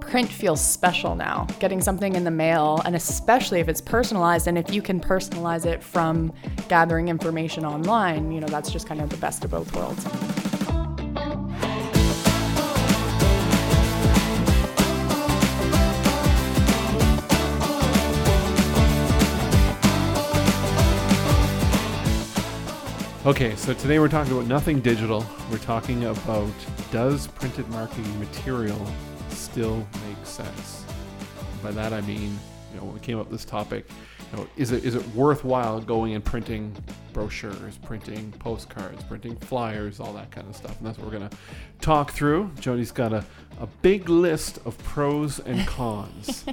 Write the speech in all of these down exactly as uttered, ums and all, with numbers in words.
Print feels special now. Getting something in the mail, and especially if it's personalized, and if you can personalize it from gathering information online, you know, that's just kind of the best of both worlds. Okay, so today we're talking about nothing digital. We're talking about, does printed marketing material still make sense? By that I mean, you know, when we came up with this topic, you know, is it is it worthwhile going and printing brochures, printing postcards, printing flyers, all that kind of stuff? And that's what we're going to talk through. Jody's got a, a big list of pros and cons.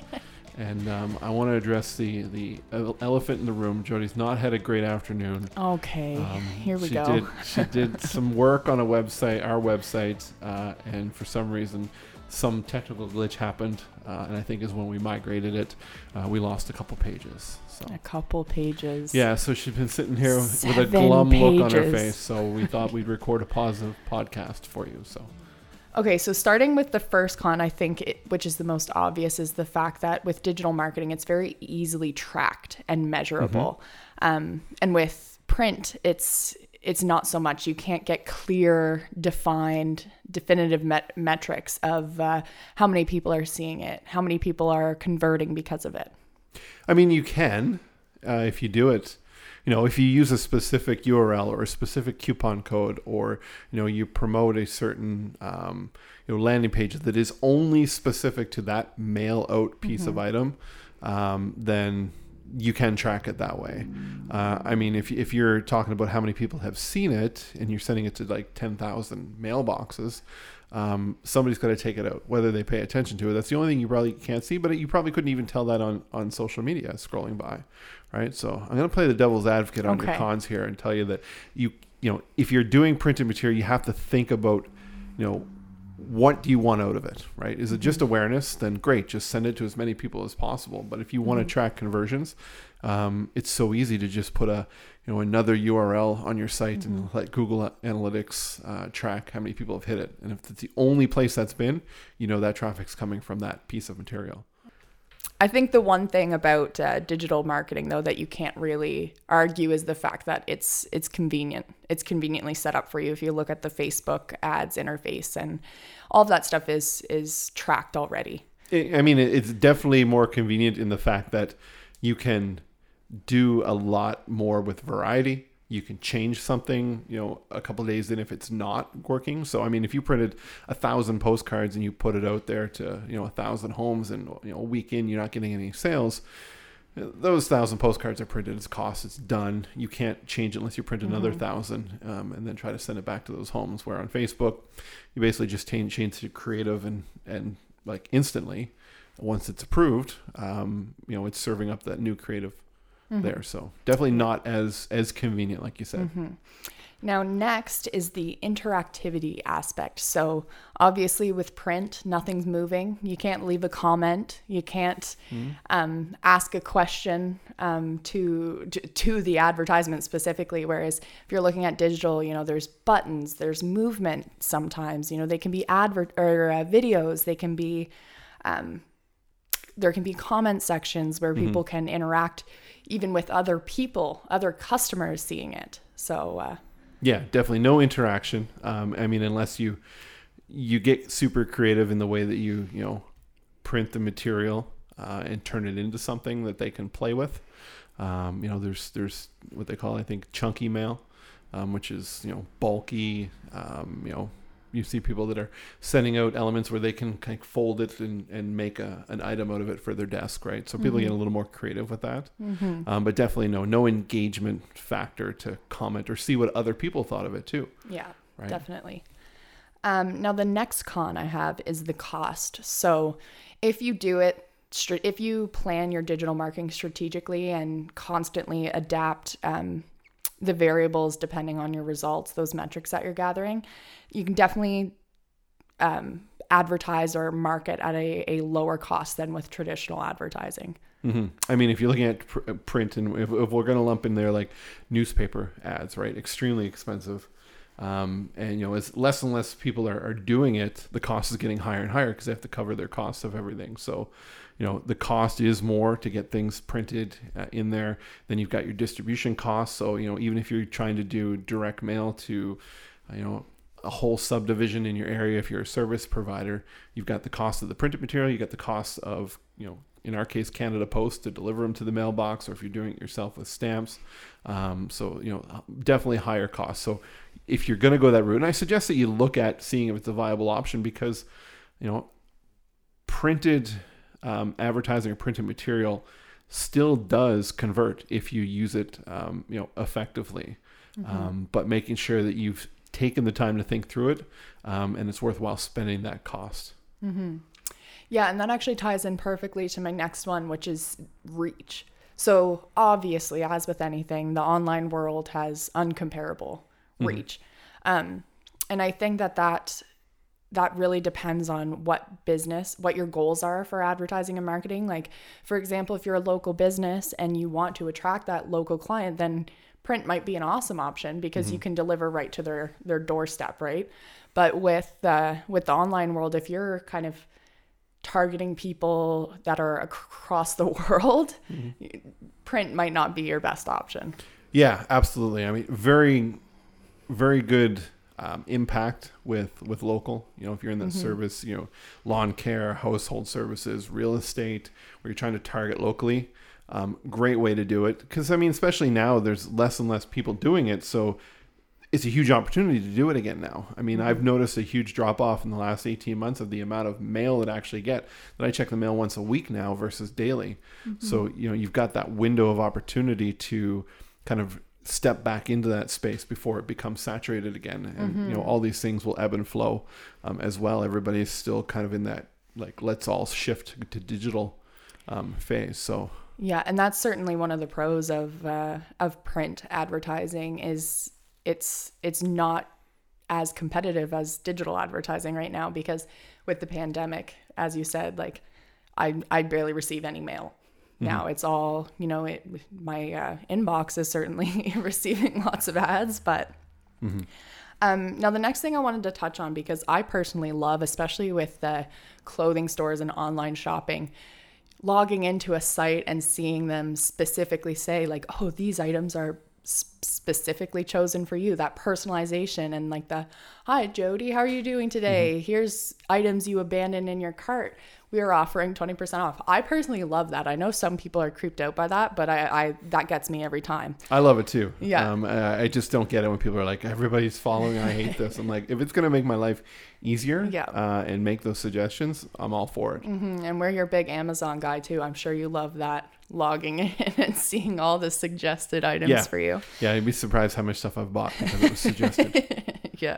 And um, I want to address the, the elephant in the room. Jody's not had a great afternoon. Okay, um, here we she go. Did, she did some work on a website, our website, uh, and for some reason, some technical glitch happened, uh, and I think is when we migrated it, uh, we lost a couple pages. So. A couple pages. Yeah, so she's been sitting here Seven with a glum pages. Look on her face, so we thought we'd record a positive podcast for you. So. Okay, so starting with the first con, I think, it, which is the most obvious, is the fact that with digital marketing, it's very easily tracked and measurable. Mm-hmm. Um, and with print, it's it's not so much. You can't get clear, defined, definitive met- metrics of uh, how many people are seeing it, how many people are converting because of it. I mean, you can uh, if you do it. You know, if you use a specific U R L or a specific coupon code, or, you know, you promote a certain um, you know, landing page that is only specific to that mail out piece mm-hmm. of item, um, then you can track it that way. Uh, I mean, if if you're talking about how many people have seen it and you're sending it to like ten thousand mailboxes, um, somebody's got to take it out, whether they pay attention to it. That's the only thing you probably can't see, but you probably couldn't even tell that on, on social media scrolling by. Right, so I'm going to play the devil's advocate on okay. the cons here and tell you that you you know if you're doing printed material, you have to think about, you know, what do you want out of it, right? Is it just awareness? Then great, just send it to as many people as possible. But if you want mm-hmm. to track conversions, um, it's so easy to just put a you know another U R L on your site mm-hmm. and let Google Analytics uh, track how many people have hit it. And if it's the only place that's been, you know that traffic's coming from that piece of material. I think the one thing about uh, digital marketing, though, that you can't really argue is the fact that it's it's convenient. It's conveniently set up for you. If you look at the Facebook ads interface, and all of that stuff is is tracked already. I mean, it's definitely more convenient in the fact that you can do a lot more with variety. You can change something, you know, a couple of days in if it's not working. So, I mean, if you printed a thousand postcards and you put it out there to, you know, a thousand homes and, you know, a week in, you're not getting any sales. Those thousand postcards are printed. It's cost. It's done. You can't change it unless you print another mm-hmm. thousand um, and then try to send it back to those homes. Where on Facebook, you basically just change, change to creative and, and like instantly once it's approved, um, you know, it's serving up that new creative Mm-hmm. there. So definitely not as as convenient, like you said. Mm-hmm. Now, next is the interactivity aspect. So obviously with print, nothing's moving. You can't leave a comment. You can't mm-hmm. um, ask a question um, to, to to the advertisement specifically. Whereas if you're looking at digital, you know, there's buttons, there's movement sometimes. You know, they can be advert or uh, videos. They can be um, there can be comment sections where people mm-hmm. can interact even with other people, other customers seeing it. So, uh, yeah, definitely no interaction. Um, I mean, unless you, you get super creative in the way that you, you know, print the material, uh, and turn it into something that they can play with. Um, you know, there's, there's what they call, I think, chunky mail, um, which is, you know, bulky, um, you know, you see people that are sending out elements where they can kind of fold it and, and make a, an item out of it for their desk, right? So people mm-hmm. get a little more creative with that. Mm-hmm. Um, but definitely no, no engagement factor to comment or see what other people thought of it too. Yeah, right? Definitely. Um, now the next con I have is the cost. So if you do it, if you plan your digital marketing strategically and constantly adapt um, the variables depending on your results, those metrics that you're gathering, you can definitely um, advertise or market at a, a lower cost than with traditional advertising. Mm-hmm. I mean, if you're looking at pr- print, and if, if we're going to lump in there like newspaper ads, right? Extremely expensive. Um, and, you know, as less and less people are, are doing it, the cost is getting higher and higher because they have to cover their costs of everything. So, you know, the cost is more to get things printed uh, in there. Then you've got your distribution costs. So, you know, even if you're trying to do direct mail to, you know, a whole subdivision in your area, if you're a service provider, you've got the cost of the printed material, you got the cost of, you know, in our case, Canada Post to deliver them to the mailbox, or if you're doing it yourself with stamps. Um, so, you know, definitely higher costs. So if you're going to go that route, and I suggest that you look at seeing if it's a viable option, because, you know, printed um, advertising or printed material still does convert if you use it, um, you know, effectively. Mm-hmm. Um, but making sure that you've taken the time to think through it, um, and it's worthwhile spending that cost. Mm-hmm. Yeah, and that actually ties in perfectly to my next one, which is reach. So obviously, as with anything, the online world has uncomparable reach. Mm-hmm. Um, and I think that, that that really depends on what business, what your goals are for advertising and marketing. Like, for example, if you're a local business and you want to attract that local client, then print might be an awesome option because mm-hmm. you can deliver right to their, their doorstep, right? But with the, with the online world, if you're kind of targeting people that are across the world, mm-hmm. print might not be your best option. Yeah, absolutely. I mean, very, very good um, impact with, with local, you know, if you're in the mm-hmm. service, you know, lawn care, household services, real estate, where you're trying to target locally, um, great way to do it. Because I mean, especially now there's less and less people doing it. So it's a huge opportunity to do it again now. I mean, I've noticed a huge drop off in the last eighteen months of the amount of mail that I actually get, that I check the mail once a week now versus daily. Mm-hmm. So, you know, you've got that window of opportunity to kind of step back into that space before it becomes saturated again. And, mm-hmm. you know, all these things will ebb and flow um, as well. Everybody is still kind of in that, like, let's all shift to digital um, phase. So, yeah. And that's certainly one of the pros of, uh, of print advertising is, it's it's not as competitive as digital advertising right now, because with the pandemic, as you said, like I I barely receive any mail now. Mm-hmm. It's all, you know, it, my uh, inbox is certainly receiving lots of ads, but mm-hmm. um, now the next thing I wanted to touch on, because I personally love, especially with the clothing stores and online shopping, logging into a site and seeing them specifically say like, oh, these items are specifically chosen for you, that personalization, and like the hi Jody, how are you doing today? Mm-hmm. Here's items you abandoned in your cart. We are offering twenty percent off. I personally love that. I know some people are creeped out by that, but I, I that gets me every time. I love it too. Yeah. Um, I just don't get it when people are like, everybody's following. I hate this. I'm like, if it's going to make my life easier yeah. uh, and make those suggestions, I'm all for it. Mm-hmm. And we're your big Amazon guy too. I'm sure you love that, logging in and seeing all the suggested items yeah. for you. Yeah. You'd be surprised how much stuff I've bought because it was suggested. Yeah.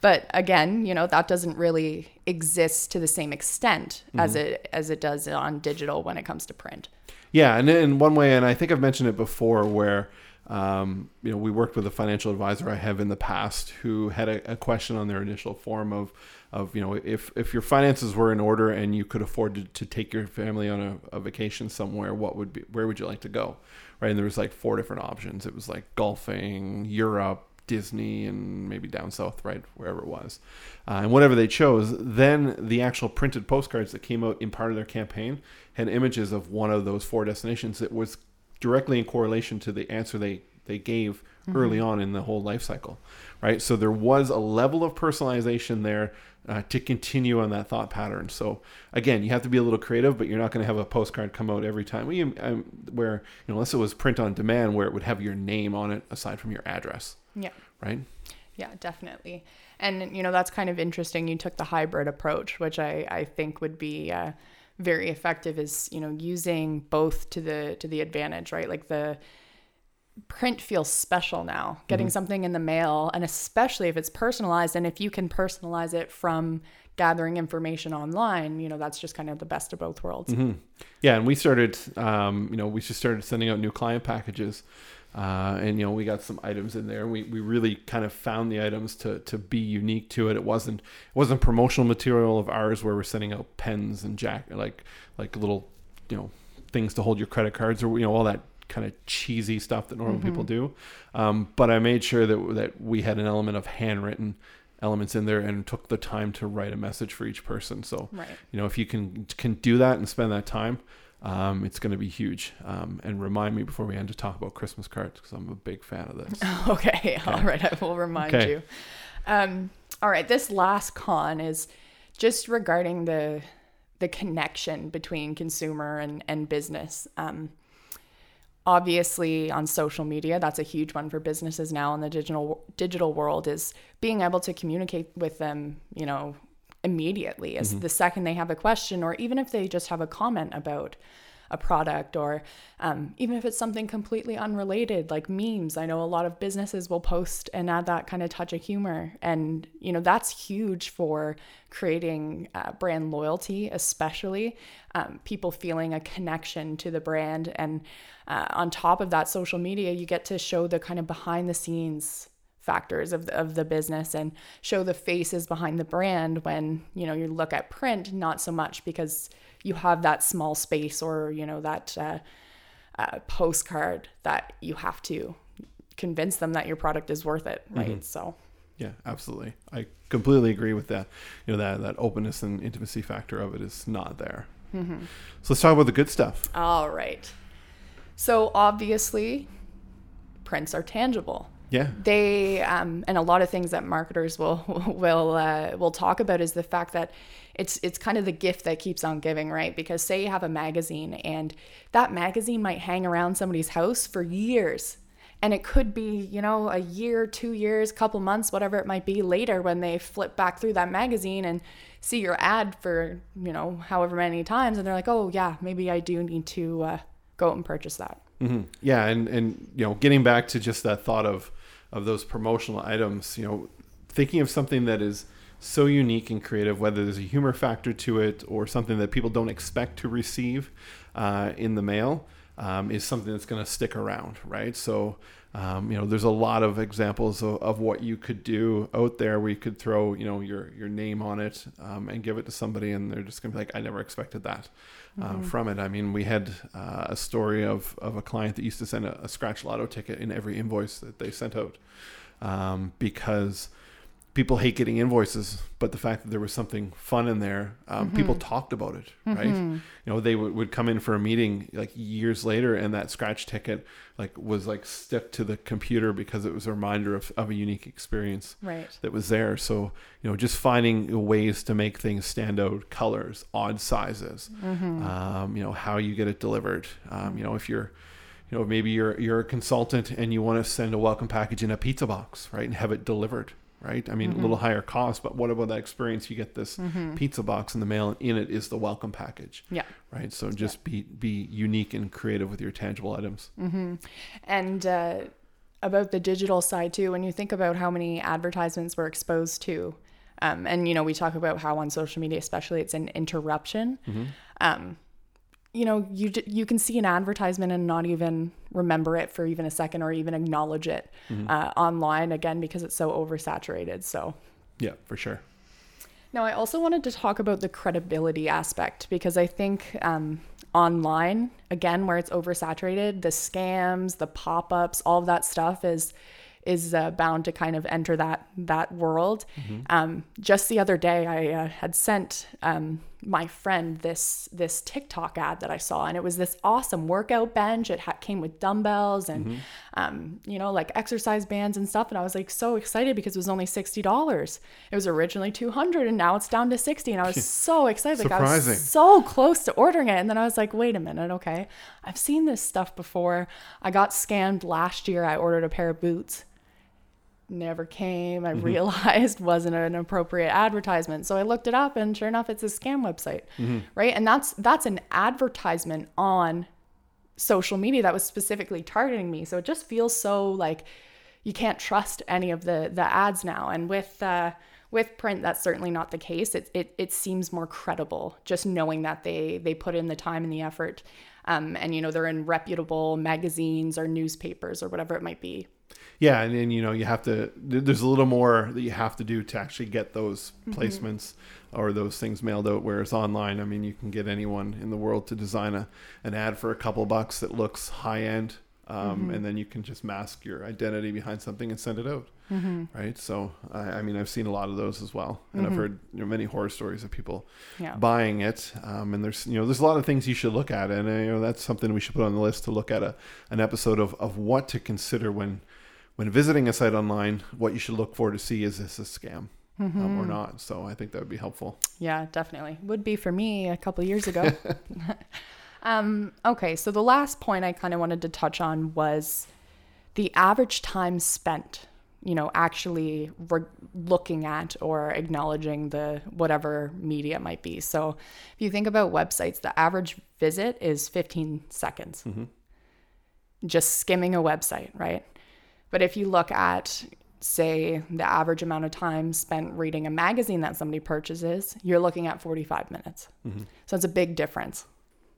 But again, you know, that doesn't really exist to the same extent mm-hmm. as it as it does on digital when it comes to print. Yeah. And in one way, and I think I've mentioned it before, where, um, you know, we worked with a financial advisor I have in the past who had a, a question on their initial form of, of, you know, if, if your finances were in order and you could afford to, to take your family on a, a vacation somewhere, what would be, where would you like to go? Right. And there was like four different options. It was like golfing, Europe, Disney, and maybe down south, right, wherever it was, uh, and whatever they chose, then the actual printed postcards that came out in part of their campaign had images of one of those four destinations that was directly in correlation to the answer they they gave mm-hmm. early on in the whole life cycle, right? So there was a level of personalization there uh, to continue on that thought pattern. So again, you have to be a little creative, but you're not going to have a postcard come out every time. We, um, where you know, unless it was print on demand, where it would have your name on it aside from your address. Yeah. Right? Yeah, definitely. And, you know, that's kind of interesting. You took the hybrid approach, which I, I think would be uh, very effective, is, you know, using both to the to the advantage, right? Like the print feels special now, getting mm-hmm. something in the mail, and especially if it's personalized, and if you can personalize it from gathering information online, you know, that's just kind of the best of both worlds. Mm-hmm. Yeah. And we started, um, you know, we just started sending out new client packages. Uh, and, you know, we got some items in there. We we really kind of found the items to to be unique to it. It wasn't it wasn't promotional material of ours where we're sending out pens and jack like like little, you know, things to hold your credit cards, or, you know, all that kind of cheesy stuff that normal mm-hmm. people do. Um, but I made sure that that we had an element of handwritten elements in there, and took the time to write a message for each person. So, right. you know, if you can can do that and spend that time, Um, it's going to be huge. Um, and remind me before we end to talk about Christmas cards, because I'm a big fan of this. Okay. Okay. All right. I will remind okay. you. Um, all right. This last con is just regarding the, the connection between consumer and, and business. Um, obviously on social media, that's a huge one for businesses now in the digital, digital world, is being able to communicate with them, you know, immediately, as mm-hmm. the second they have a question, or even if they just have a comment about a product, or um, even if it's something completely unrelated, like memes. I know a lot of businesses will post and add that kind of touch of humor, and, you know, that's huge for creating uh, brand loyalty, especially um, people feeling a connection to the brand. And uh, on top of that, social media, you get to show the kind of behind the scenes factors of the, of the business, and show the faces behind the brand, when, you know, you look at print, not so much, because you have that small space, or, you know, that uh, uh, postcard that you have to convince them that your product is worth it, right? Mm-hmm. So yeah, absolutely. I completely agree with that. You know, that that openness and intimacy factor of it is not there. Mm-hmm. So let's talk about the good stuff. All right. So obviously prints are tangible. Yeah, they um, and a lot of things that marketers will will uh, will talk about is the fact that it's it's kind of the gift that keeps on giving, right? Because say you have a magazine, and that magazine might hang around somebody's house for years, and it could be, you know, a year, two years, couple months, whatever it might be later, when they flip back through that magazine and see your ad for, you know, however many times, and they're like, oh yeah, maybe I do need to uh, go out and purchase that. Mm-hmm. Yeah, and and you know, getting back to just that thought of. of those promotional items, you know, thinking of something that is so unique and creative, whether there's a humor factor to it or something that people don't expect to receive uh, in the mail, um, is something that's going to stick around, right? So, um, you know, there's a lot of examples of, of what you could do out there. We could throw, you know, your your name on it um, and give it to somebody, and they're just going to be like, I never expected that uh, mm-hmm. from it. I mean, we had uh, a story of, of a client that used to send a, a scratch lotto ticket in every invoice that they sent out um, because people hate getting invoices, but the fact that there was something fun in there, um, mm-hmm. people talked about it, right? Mm-hmm. You know, they w- would come in for a meeting like years later, and that scratch ticket like was like stuck to the computer because it was a reminder of, of a unique experience right. that was there. So, you know, just finding ways to make things stand out, colors, odd sizes, mm-hmm. um, you know, how you get it delivered. Um, you know, if you're, you know, maybe you're you're a consultant and you want to send a welcome package in a pizza box, right, and have it delivered. Right? I mean, mm-hmm. a little higher cost, but what about that experience? You get this mm-hmm. pizza box in the mail, and in it is the welcome package. Yeah. Right? So just yeah. be be unique and creative with your tangible items. Mm-hmm. And uh, about the digital side too, when you think about how many advertisements we're exposed to, um, and, you know, we talk about how on social media especially it's an interruption. Mm-hmm. Um, you know, you you can see an advertisement and not even remember it for even a second, or even acknowledge it mm-hmm. uh, online, again, because it's so oversaturated. So yeah, for sure. Now, I also wanted to talk about the credibility aspect, because I think um, online, again, where it's oversaturated, the scams, the pop-ups, all of that stuff is is uh, bound to kind of enter that that world. Mm-hmm. Um, just the other day, I uh, had sent um, my friend this this TikTok ad that I saw, and it was this awesome workout bench. It ha- came with dumbbells and, mm-hmm. um, you know, like exercise bands and stuff. And I was like so excited because it was only sixty dollars. It was originally two hundred dollars, and now it's down to sixty dollars. And I was so excited. Like, I was so close to ordering it. And then I was like, wait a minute. Okay. I've seen this stuff before. I got scammed last year. I ordered a pair of boots. never came, I mm-hmm. realized wasn't an appropriate advertisement. So I looked it up, and sure enough, it's a scam website, mm-hmm. right? And that's that's an advertisement on social media that was specifically targeting me. So it just feels so like you can't trust any of the the ads now. And with uh, with print, that's certainly not the case. It it it seems more credible just knowing that they they put in the time and the effort, um, and you know they're in reputable magazines or newspapers or whatever it might be. Yeah. And then, you know, you have to, there's a little more that you have to do to actually get those placements mm-hmm. or those things mailed out. Whereas online, I mean, you can get anyone in the world to design a, an ad for a couple bucks that looks high end. Um, mm-hmm. And then you can just mask your identity behind something and send it out. Mm-hmm. Right. So, I, I mean, I've seen a lot of those as well. And mm-hmm. I've heard you know, many horror stories of people yeah. buying it. Um, and there's, you know, there's a lot of things you should look at. And, uh, you know, that's something we should put on the list to look at a, an episode of, of what to consider when, when visiting a site online, what you should look for to see, is this a scam mm-hmm. um, or not? So I think that would be helpful. Yeah, definitely. Would be for me a couple of years ago. Um, okay, so the last point I kind of wanted to touch on was the average time spent, you know, actually re- looking at or acknowledging the whatever media might be. So if you think about websites, the average visit is fifteen seconds, mm-hmm. just skimming a website, right? But if you look at, say, the average amount of time spent reading a magazine that somebody purchases, you're looking at forty-five minutes. Mm-hmm. So it's a big difference.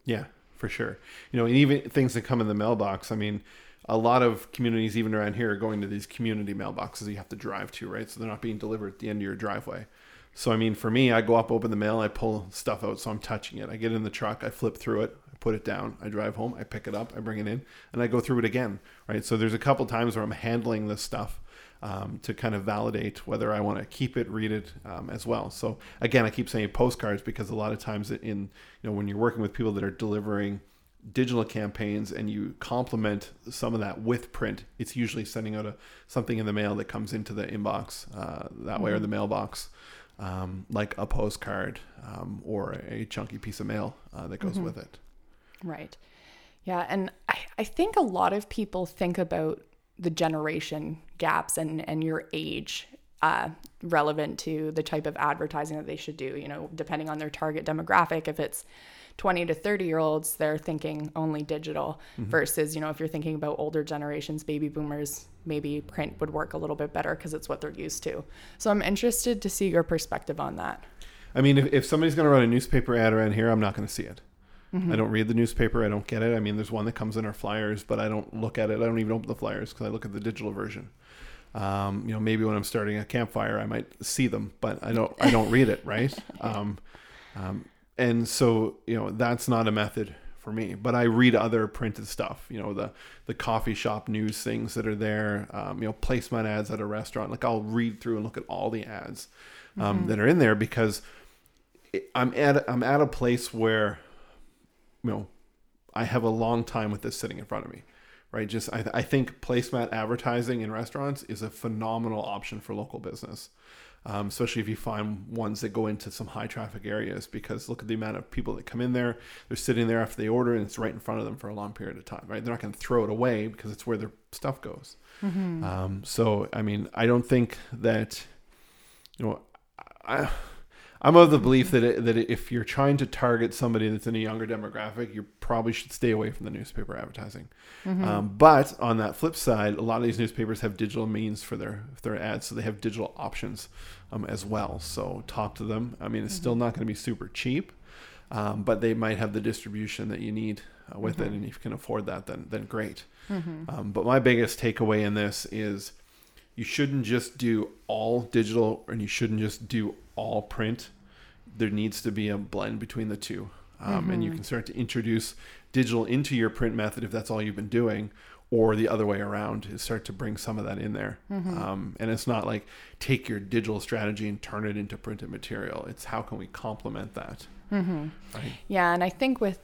Yeah, for sure. You know, and even things that come in the mailbox. I mean, a lot of communities, even around here, are going to these community mailboxes you have to drive to, right? So they're not being delivered at the end of your driveway. So, I mean, for me, I go up, open the mail, I pull stuff out. So I'm touching it. I get in the truck, I flip through it, I put it down, I drive home, I pick it up, I bring it in, and I go through it again, right? So there's a couple times where I'm handling this stuff um, to kind of validate whether I want to keep it, read it um, as well. So again, I keep saying postcards because a lot of times in, you know, when you're working with people that are delivering digital campaigns and you complement some of that with print, it's usually sending out a, something in the mail that comes into the inbox uh, that mm-hmm. way, or the mailbox. Um, like a postcard um, or a chunky piece of mail uh, that goes mm-hmm. with it. Right. Yeah. And I, I think a lot of people think about the generation gaps and, and your age uh, relevant to the type of advertising that they should do, you know, depending on their target demographic. If it's twenty to thirty year olds, they're thinking only digital mm-hmm. versus, you know, if you're thinking about older generations, baby boomers, maybe print would work a little bit better because it's what they're used to. So I'm interested to see your perspective on that. I mean, if, if somebody's going to run a newspaper ad around here, I'm not going to see it. Mm-hmm. I don't read the newspaper. I don't get it. I mean, there's one that comes in our flyers, but I don't look at it. I don't even open the flyers because I look at the digital version. Um, you know, maybe when I'm starting a campfire, I might see them, but I don't, I don't read it. Right. Um, um, And so, you know, that's not a method for me, but I read other printed stuff, you know, the, the coffee shop news things that are there, um, you know, placement ads at a restaurant. Like I'll read through and look at all the ads um, mm-hmm. that are in there because I'm at, I'm at a place where, you know, I have a long time with this sitting in front of me, right? Just, I, I think placemat advertising in restaurants is a phenomenal option for local business. Um, especially if you find ones that go into some high traffic areas, because look at the amount of people that come in there. They're sitting there after they order and it's right in front of them for a long period of time, right? They're not going to throw it away because it's where their stuff goes. Mm-hmm. Um, so, I mean, I don't think that, you know, I, I'm of the belief that, it, that if you're trying to target somebody that's in a younger demographic, you probably should stay away from the newspaper advertising. Mm-hmm. Um, but on that flip side, a lot of these newspapers have digital means for their, their ads. So they have digital options um, as well. So talk to them. I mean, it's mm-hmm. still not going to be super cheap, um, but they might have the distribution that you need uh, with mm-hmm. it. And if you can afford that, then, then great. Mm-hmm. Um, but my biggest takeaway in this is you shouldn't just do all digital and you shouldn't just do all print. There needs to be a blend between the two. Um, mm-hmm. And you can start to introduce digital into your print method if that's all you've been doing, or the other way around, is start to bring some of that in there. Mm-hmm. Um, and it's not like take your digital strategy and turn it into printed material. It's how can we complement that? Mm-hmm. Right? Yeah. And I think with,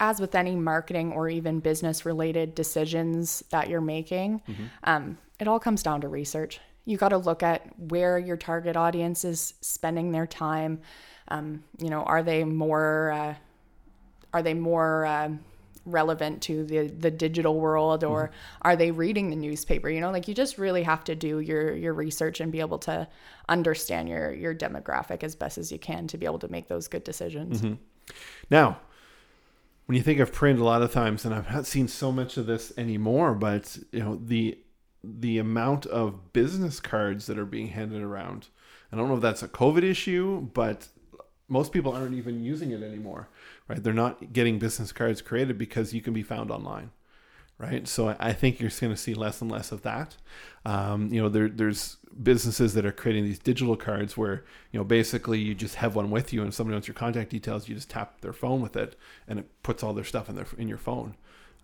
as with any marketing or even business related decisions that you're making, mm-hmm. um, it all comes down to research. You got to look at where your target audience is spending their time. Um, you know, are they more, uh, are they more, um, relevant to the, the digital world, or mm-hmm. are they reading the newspaper? You know, like you just really have to do your, your research and be able to understand your, your demographic as best as you can to be able to make those good decisions. Mm-hmm. Now, when you think of print, a lot of times, and I've not seen so much of this anymore, but you know, the, the amount of business cards that are being handed around, I don't know if that's a COVID issue, but most people aren't even using it anymore, right? They're not getting business cards created because you can be found online, right? So I think you're going to see less and less of that. Um, you know, there, there's businesses that are creating these digital cards where, you know, basically you just have one with you and somebody wants your contact details, you just tap their phone with it and it puts all their stuff in their, in your phone.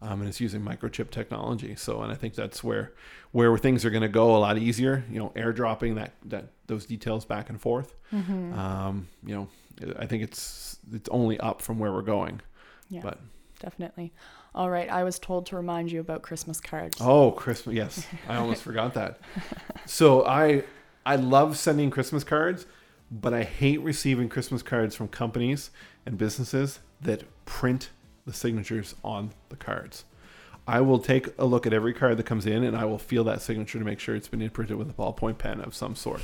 Um, and it's using microchip technology. So, and I think that's where, where things are going to go a lot easier, you know, airdropping that, that, those details back and forth. Mm-hmm. Um, you know, I think it's, it's only up from where we're going. Yeah, but definitely. All right. I was told to remind you about Christmas cards. Oh, Christmas. Yes. I almost forgot that. So I, I love sending Christmas cards, but I hate receiving Christmas cards from companies and businesses that print the signatures on the cards. I will take a look at every card that comes in and I will feel that signature to make sure it's been imprinted with a ballpoint pen of some sort.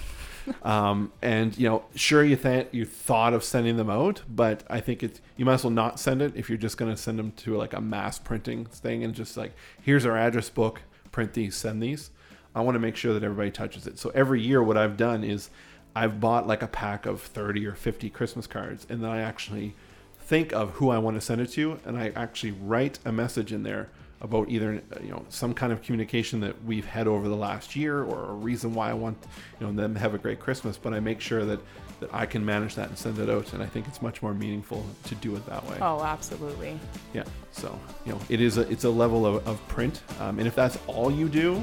Um, and you know, sure you th- you thought of sending them out, but I think it's, you might as well not send it if you're just going to send them to like a mass printing thing and just like, here's our address book, print these, send these. I want to make sure that everybody touches it. So every year what I've done is I've bought like a pack of thirty or fifty Christmas cards, and then I actually think of who I want to send it to, and I actually write a message in there about either, you know, some kind of communication that we've had over the last year, or a reason why I want, you know, them to have a great Christmas. But I make sure that that I can manage that and send it out, and I think it's much more meaningful to do it that way. Oh, absolutely. Yeah. So, you know, it is a, it's a level of, of print, um, and if that's all you do,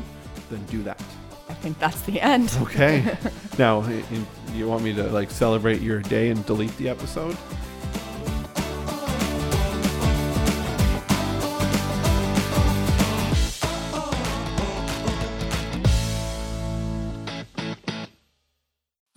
then do that. I think that's the end. Okay. Now, you, you want me to like celebrate your day and delete the episode?